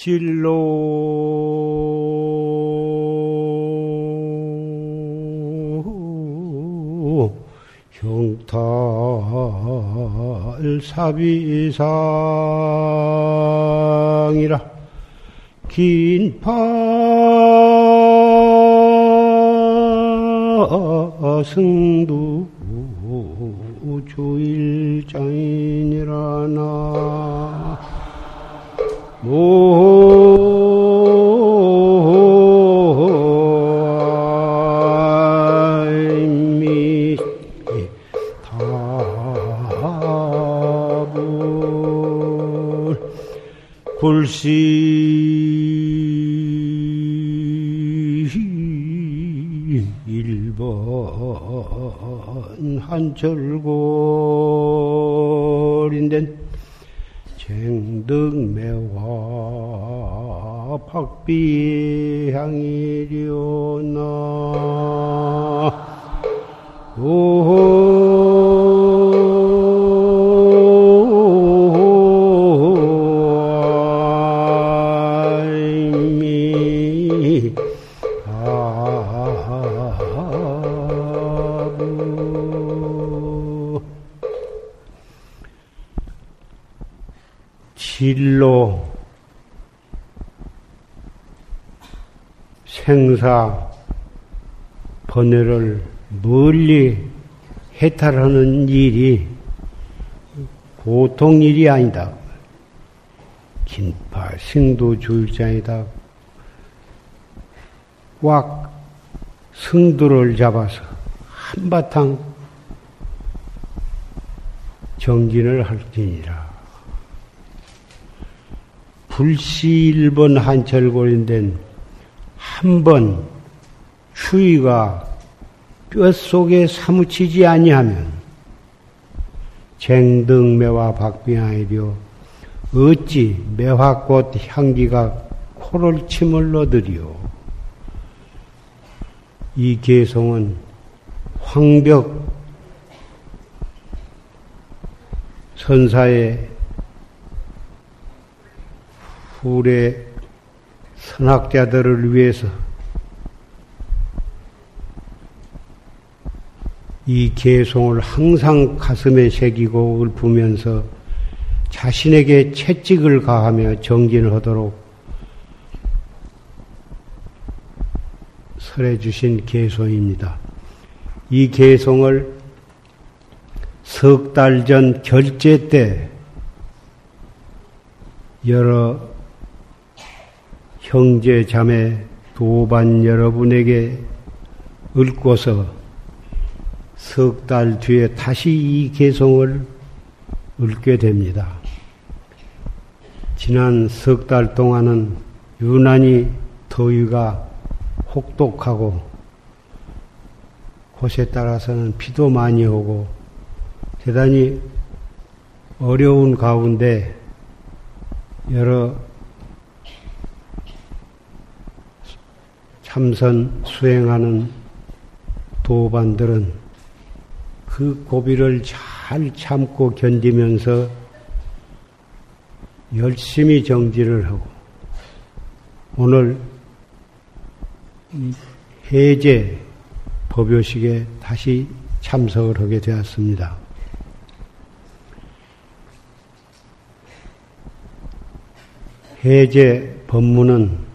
진로 형탈사비상이라 긴파승두 주일장이니라나 미타불 굴시 1번 한철골인된 쟁등매화 박비향이려나 진로, 생사, 번뇌를 멀리 해탈하는 일이 보통 일이 아니다. 긴파 승도 주일장이다. 꽉 승도를 잡아서 한바탕 정진을 할지니라. 불시 1번 한철골인된 한 번 추위가 뼛속에 사무치지 아니하면 쟁등매화 박비향이려 어찌 매화꽃 향기가 코를 침을러드리오. 이 개성은 황벽 선사의 불의 선학자들을 위해서 이 개송을 항상 가슴에 새기고 읊으면서 자신에게 채찍을 가하며 정진을 하도록 설해 주신 개송입니다. 이 개송을 석 달 전 결제 때 여러 형제, 자매, 도반 여러분에게 읊고서 석 달 뒤에 다시 이 개송을 읊게 됩니다. 지난 석 달 동안은 유난히 더위가 혹독하고 곳에 따라서는 비도 많이 오고 대단히 어려운 가운데 여러 참선 수행하는 도반들은 그 고비를 잘 참고 견디면서 열심히 정진을 하고 오늘 해제 법요식에 다시 참석을 하게 되었습니다. 해제 법문은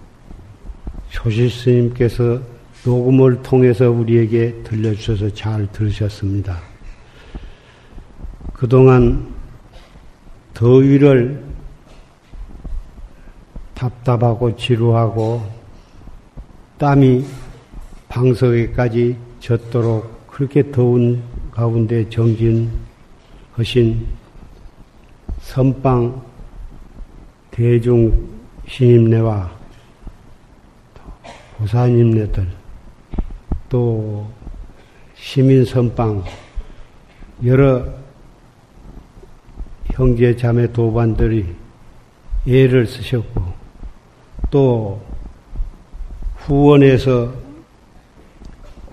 조실스님께서 녹음을 통해서 우리에게 들려주셔서 잘 들으셨습니다. 그동안 더위를 답답하고 지루하고 땀이 방석에까지 젖도록 그렇게 더운 가운데 정진하신 선방 대중 신임내와 보사님네들 또 시민선방 여러 형제 자매 도반들이 애를 쓰셨고 또 후원에서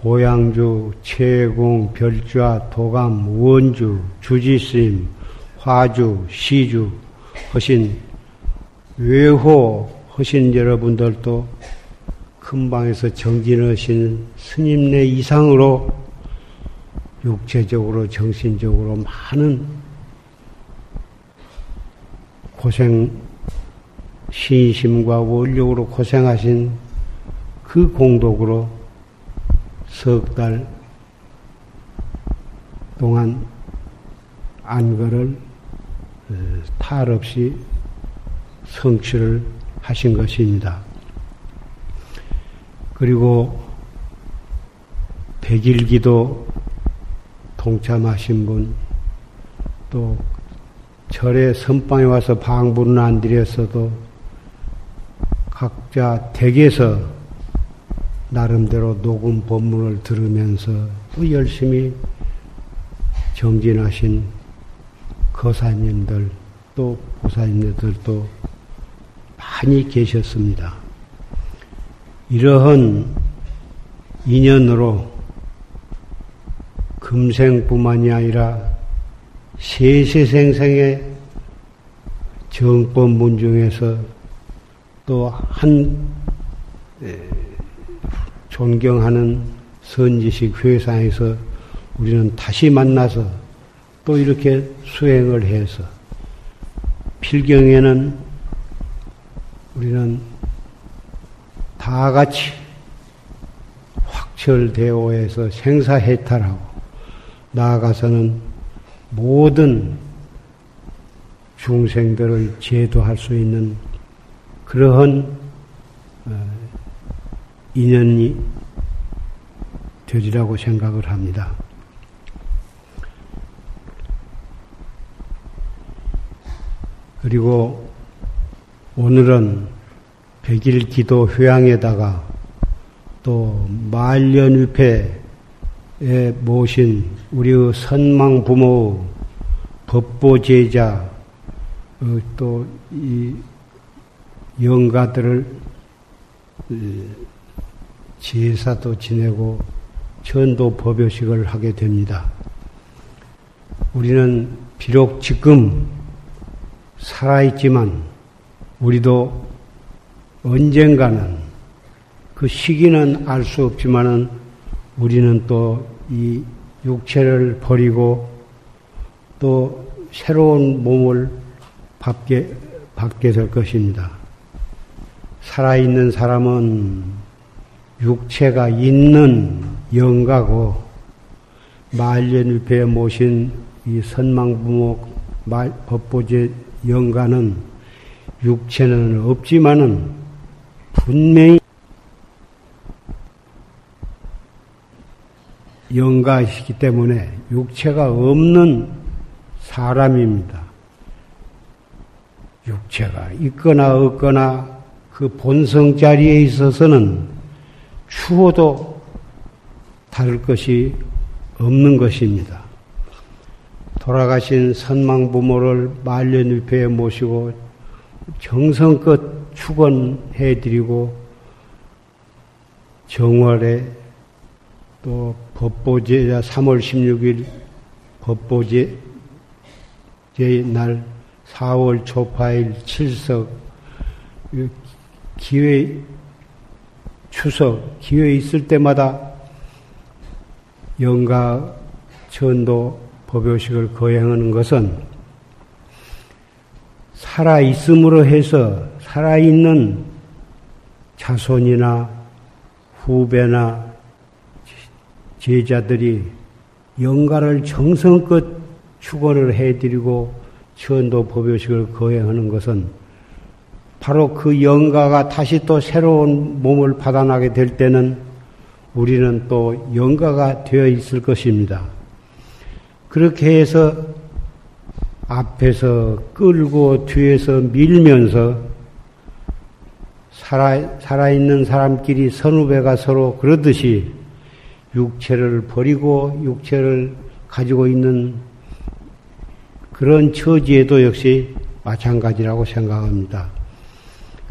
고양주, 최공, 별좌, 도감, 원주, 주지스님, 화주, 시주 하신 외호 하신 여러분들도 근방에서 정진하신 스님네 이상으로 육체적으로 정신적으로 많은 고생, 신심과 원력으로 고생하신 그 공덕으로 석 달 동안 안거를 탈 없이 성취를 하신 것입니다. 그리고 백일기도 동참하신 분, 또 절에 선방에 와서 방부는 안 드렸어도 각자 댁에서 나름대로 녹음 법문을 들으면서 또 열심히 정진하신 거사님들 또 보살님들도 많이 계셨습니다. 이러한 인연으로 금생뿐만이 아니라 세세생생의 정법문 중에서 또 한 존경하는 선지식 회상에서 우리는 다시 만나서 또 이렇게 수행을 해서 필경에는 우리는 다 같이 확철대오해서 생사해탈하고 나아가서는 모든 중생들을 제도할 수 있는 그러한 인연이 되리라고 생각을 합니다. 그리고 오늘은 백일기도 회향에다가 또 말년위패에 모신 우리의 선망부모, 법보제자, 또 이 영가들을 제사도 지내고 전도 법요식을 하게 됩니다. 우리는 비록 지금 살아있지만 우리도 언젠가는 그 시기는 알 수 없지만은 우리는 또 이 육체를 버리고 또 새로운 몸을 받게 될 것입니다. 살아있는 사람은 육체가 있는 영가고 말년위패에 모신 이 선망부모 법보제 영가는 육체는 없지만은 분명히 영가이시기 때문에 육체가 없는 사람입니다. 육체가 있거나 없거나 그 본성 자리에 있어서는 추호도 다를 것이 없는 것입니다. 돌아가신 선망부모를 말년위패에 모시고 정성껏 축원해드리고 정월에 또 법보제자 3월 16일 법보제의 날 4월 초파일 칠석 기회 추석 기회 있을 때마다 영가 전도 법요식을 거행하는 것은 살아있음으로 해서 살아있는 자손이나 후배나 제자들이 영가를 정성껏 축원을 해드리고 전도 법요식을 거행하는 것은 바로 그 영가가 다시 또 새로운 몸을 받아나게 될 때는 우리는 또 영가가 되어 있을 것입니다. 그렇게 해서 앞에서 끌고 뒤에서 밀면서 살아있는 사람끼리 선후배가 서로 그러듯이 육체를 버리고 육체를 가지고 있는 그런 처지에도 역시 마찬가지라고 생각합니다.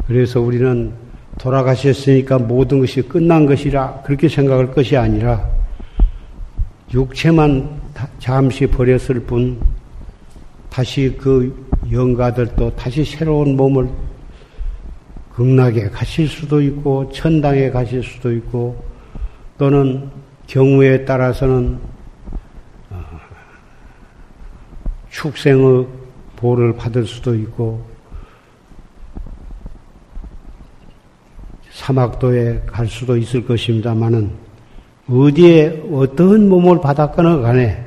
그래서 우리는 돌아가셨으니까 모든 것이 끝난 것이라 그렇게 생각할 것이 아니라 육체만 잠시 버렸을 뿐 다시 그 영가들도 다시 새로운 몸을 극락에 가실 수도 있고 천당에 가실 수도 있고 또는 경우에 따라서는 축생의 보호를 받을 수도 있고 사막도에 갈 수도 있을 것입니다마는 어디에 어떤 몸을 받았거나 간에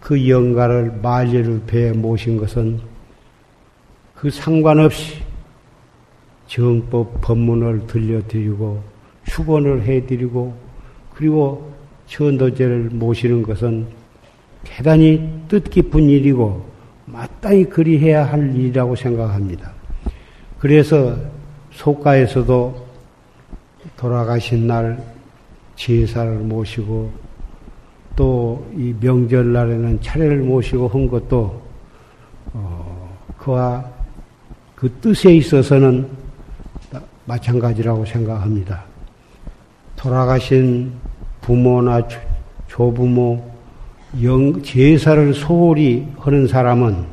그 영가를 만리를 배에 모신 것은 그 상관없이 정법 법문을 들려드리고 축원을 해드리고 그리고 천도제를 모시는 것은 대단히 뜻깊은 일이고 마땅히 그리해야 할 일이라고 생각합니다. 그래서 속가에서도 돌아가신 날 제사를 모시고 또 이 명절날에는 차례를 모시고 한 것도 그와 그 뜻에 있어서는 마찬가지라고 생각합니다. 돌아가신 부모나 조부모 제사를 소홀히 하는 사람은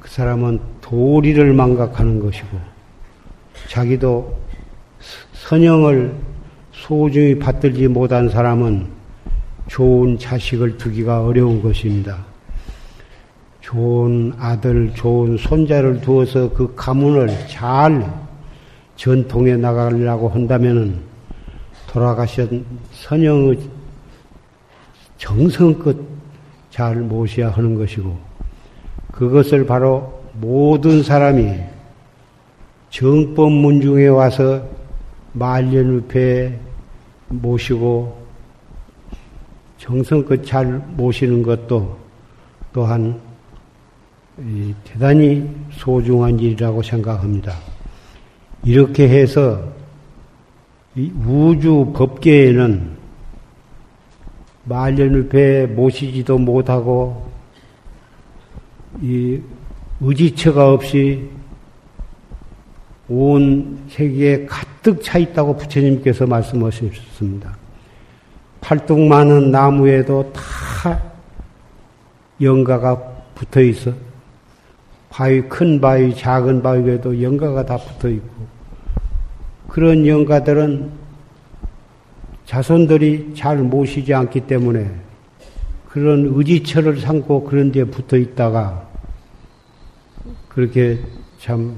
그 사람은 도리를 망각하는 것이고 자기도 선영을 소중히 받들지 못한 사람은 좋은 자식을 두기가 어려운 것입니다. 좋은 아들, 좋은 손자를 두어서 그 가문을 잘 전통해 나가려고 한다면은 돌아가신 선영의 정성껏 잘 모셔야 하는 것이고 그것을 바로 모든 사람이 정법문중에 와서 만년우패에 모시고 정성껏 잘 모시는 것도 또한 대단히 소중한 일이라고 생각합니다. 이렇게 해서 이 우주 법계에는 만년을 배에 모시지도 못하고 이 의지처가 없이 온 세계에 가득 차 있다고 부처님께서 말씀하셨습니다. 팔뚝 많은 나무에도 다 영가가 붙어 있어. 바위, 큰 바위, 작은 바위에도 영가가 다 붙어 있고 그런 영가들은 자손들이 잘 모시지 않기 때문에 그런 의지처를 삼고 그런 데에 붙어 있다가 그렇게 참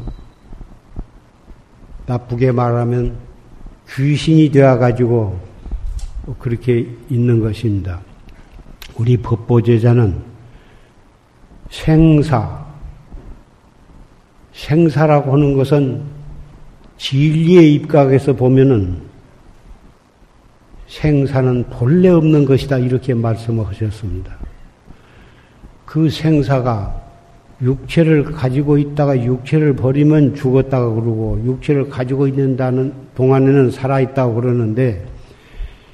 나쁘게 말하면 귀신이 되어가지고 그렇게 있는 것입니다. 우리 법보제자는 생사라고 하는 것은 진리의 입각에서 보면은 생사는 본래 없는 것이다 이렇게 말씀을 하셨습니다. 그 생사가 육체를 가지고 있다가 육체를 버리면 죽었다가 그러고 육체를 가지고 있는다는 동안에는 살아있다고 그러는데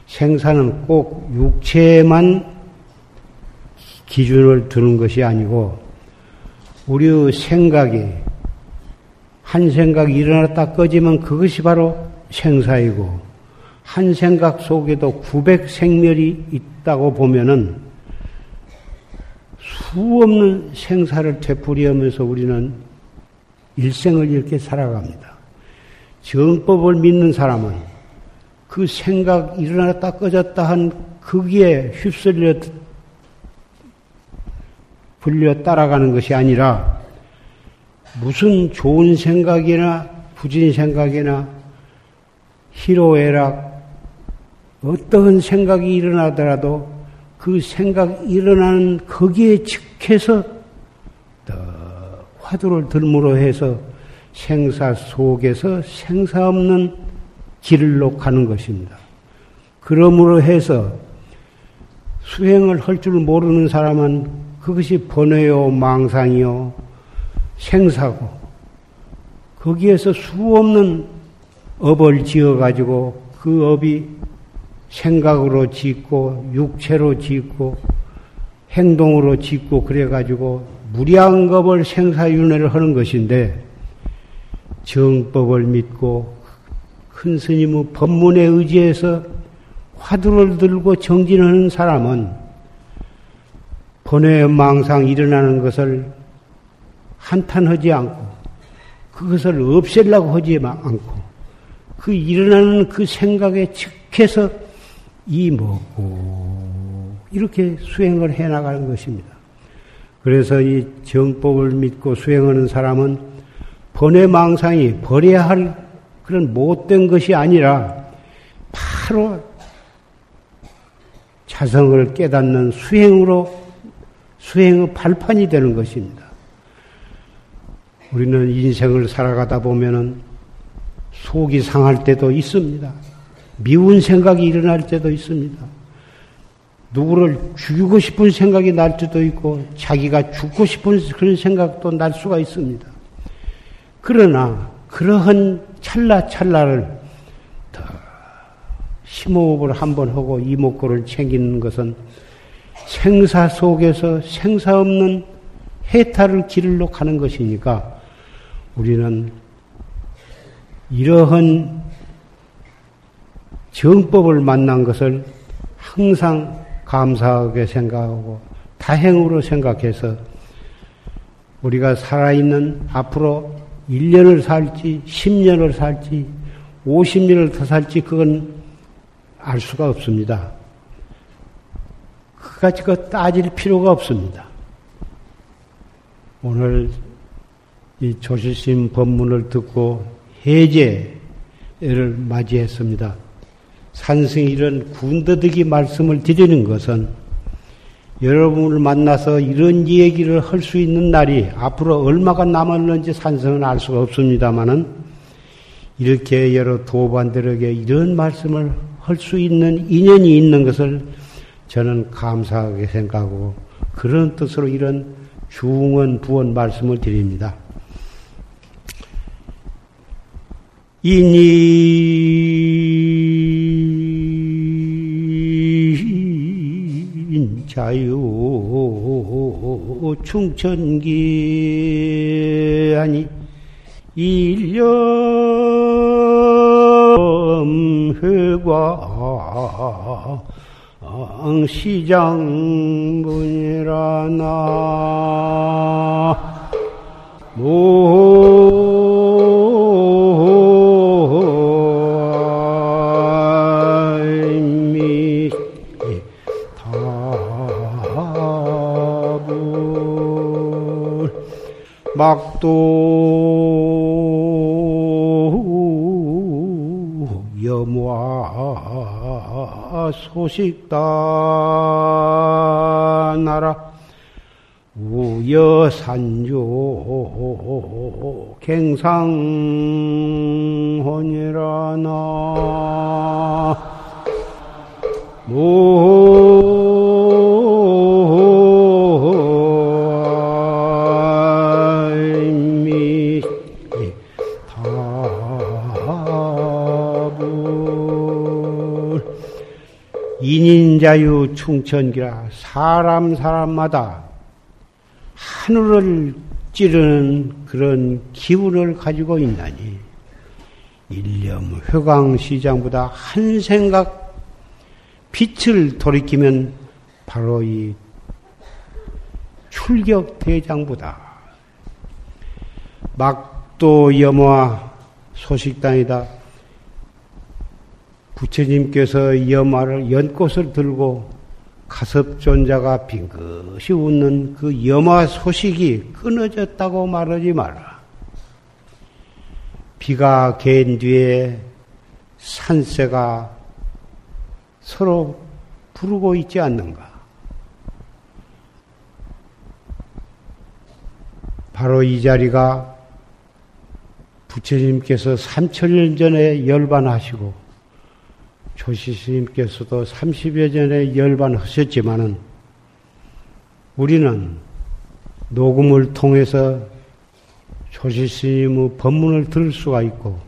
생사는 꼭 육체만 기준을 두는 것이 아니고 우리의 생각이 한 생각이 일어났다 꺼지면 그것이 바로 생사이고 한 생각 속에도 900생멸이 있다고 보면은 수없는 생사를 되풀이하면서 우리는 일생을 이렇게 살아갑니다. 정법을 믿는 사람은 그 생각 일어났다 꺼졌다 한 거기에 휩쓸려 불려 따라가는 것이 아니라 무슨 좋은 생각이나 부진 생각이나 희로애락 어떠한 생각이 일어나더라도 그 생각 일어나는 거기에 즉해서 화두를 들므로 해서 생사 속에서 생사 없는 길로 가는 것입니다. 그러므로 해서 수행을 할 줄 모르는 사람은 그것이 번뇌요 망상이요 생사고 거기에서 수없는 업을 지어가지고 그 업이 생각으로 짓고 육체로 짓고 행동으로 짓고 그래가지고 무량겁을 생사윤회를 하는 것인데 정법을 믿고 큰 스님의 법문에 의지해서 화두를 들고 정진하는 사람은 번뇌망상 일어나는 것을 한탄하지 않고 그것을 없애려고 하지 않고 그 일어나는 그 생각에 즉해서 이 뭐고 이렇게 수행을 해나가는 것입니다. 그래서 이 정법을 믿고 수행하는 사람은 번외망상이 버려야 할 그런 못된 것이 아니라 바로 자성을 깨닫는 수행으로 수행의 발판이 되는 것입니다. 우리는 인생을 살아가다 보면은 속이 상할 때도 있습니다. 미운 생각이 일어날 때도 있습니다. 누구를 죽이고 싶은 생각이 날 때도 있고 자기가 죽고 싶은 그런 생각도 날 수가 있습니다. 그러나 그러한 찰나찰나를 더 심호흡을 한번 하고 이목구를 챙기는 것은 생사 속에서 생사 없는 해탈을 길로 가는 것이니까 우리는 이러한 정법을 만난 것을 항상 감사하게 생각하고 다행으로 생각해서 우리가 살아있는 앞으로 1년을 살지 10년을 살지 50년을 더 살지 그건 알 수가 없습니다. 그까지 그 따질 필요가 없습니다. 오늘 이 조실심 법문을 듣고 해제를 맞이했습니다. 산승이 이런 군더더기 말씀을 드리는 것은 여러분을 만나서 이런 얘기를 할 수 있는 날이 앞으로 얼마가 남았는지 산승은 알 수가 없습니다마는 이렇게 여러 도반들에게 이런 말씀을 할 수 있는 인연이 있는 것을 저는 감사하게 생각하고 그런 뜻으로 이런 중언 부언 말씀을 드립니다. 인이 자유 충천기 아니 일념회과 시장문이라나 미타불 막도 염와 소식다나라 우여산조 갱상혼이라나 인인자유 충천기라 사람마다 하늘을 찌르는 그런 기운을 가지고 있나니 일념 회광시장보다 한 생각 빛을 돌이키면 바로 이 출격대장보다 막도 염화 소식단이다. 부처님께서 염화를 연꽃을 들고 가섭존자가 빙긋이 웃는 그 염화 소식이 끊어졌다고 말하지 마라. 비가 갠 뒤에 산새가 서로 부르고 있지 않는가. 바로 이 자리가 부처님께서 3000년 전에 열반하시고 조실스님께서도 30여 전에 열반하셨지만은 우리는 녹음을 통해서 조실스님의 법문을 들을 수가 있고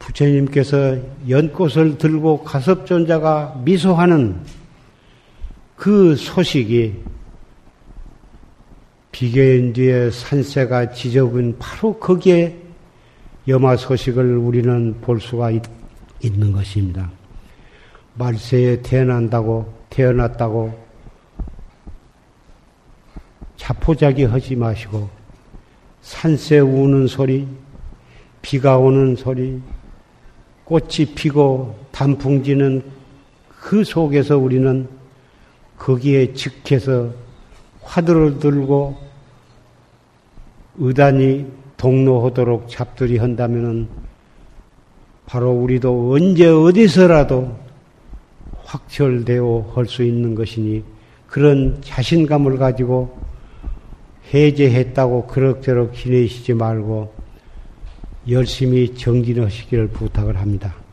부처님께서 연꽃을 들고 가섭존자가 미소하는 그 소식이 비개인 뒤에 산새가 지저분 바로 거기에 염화 소식을 우리는 볼 수가 있는 것입니다. 말세에 태어났다고 자포자기 하지 마시고 산새 우는 소리, 비가 오는 소리, 꽃이 피고 단풍지는 그 속에서 우리는 거기에 직해서 화두를 들고 의단이 동로하도록 잡들이 한다면은 바로 우리도 언제 어디서라도 확철되어 할 수 있는 것이니 그런 자신감을 가지고 해제했다고 그럭저럭 지내시지 말고 열심히 정진하시기를 부탁을 합니다.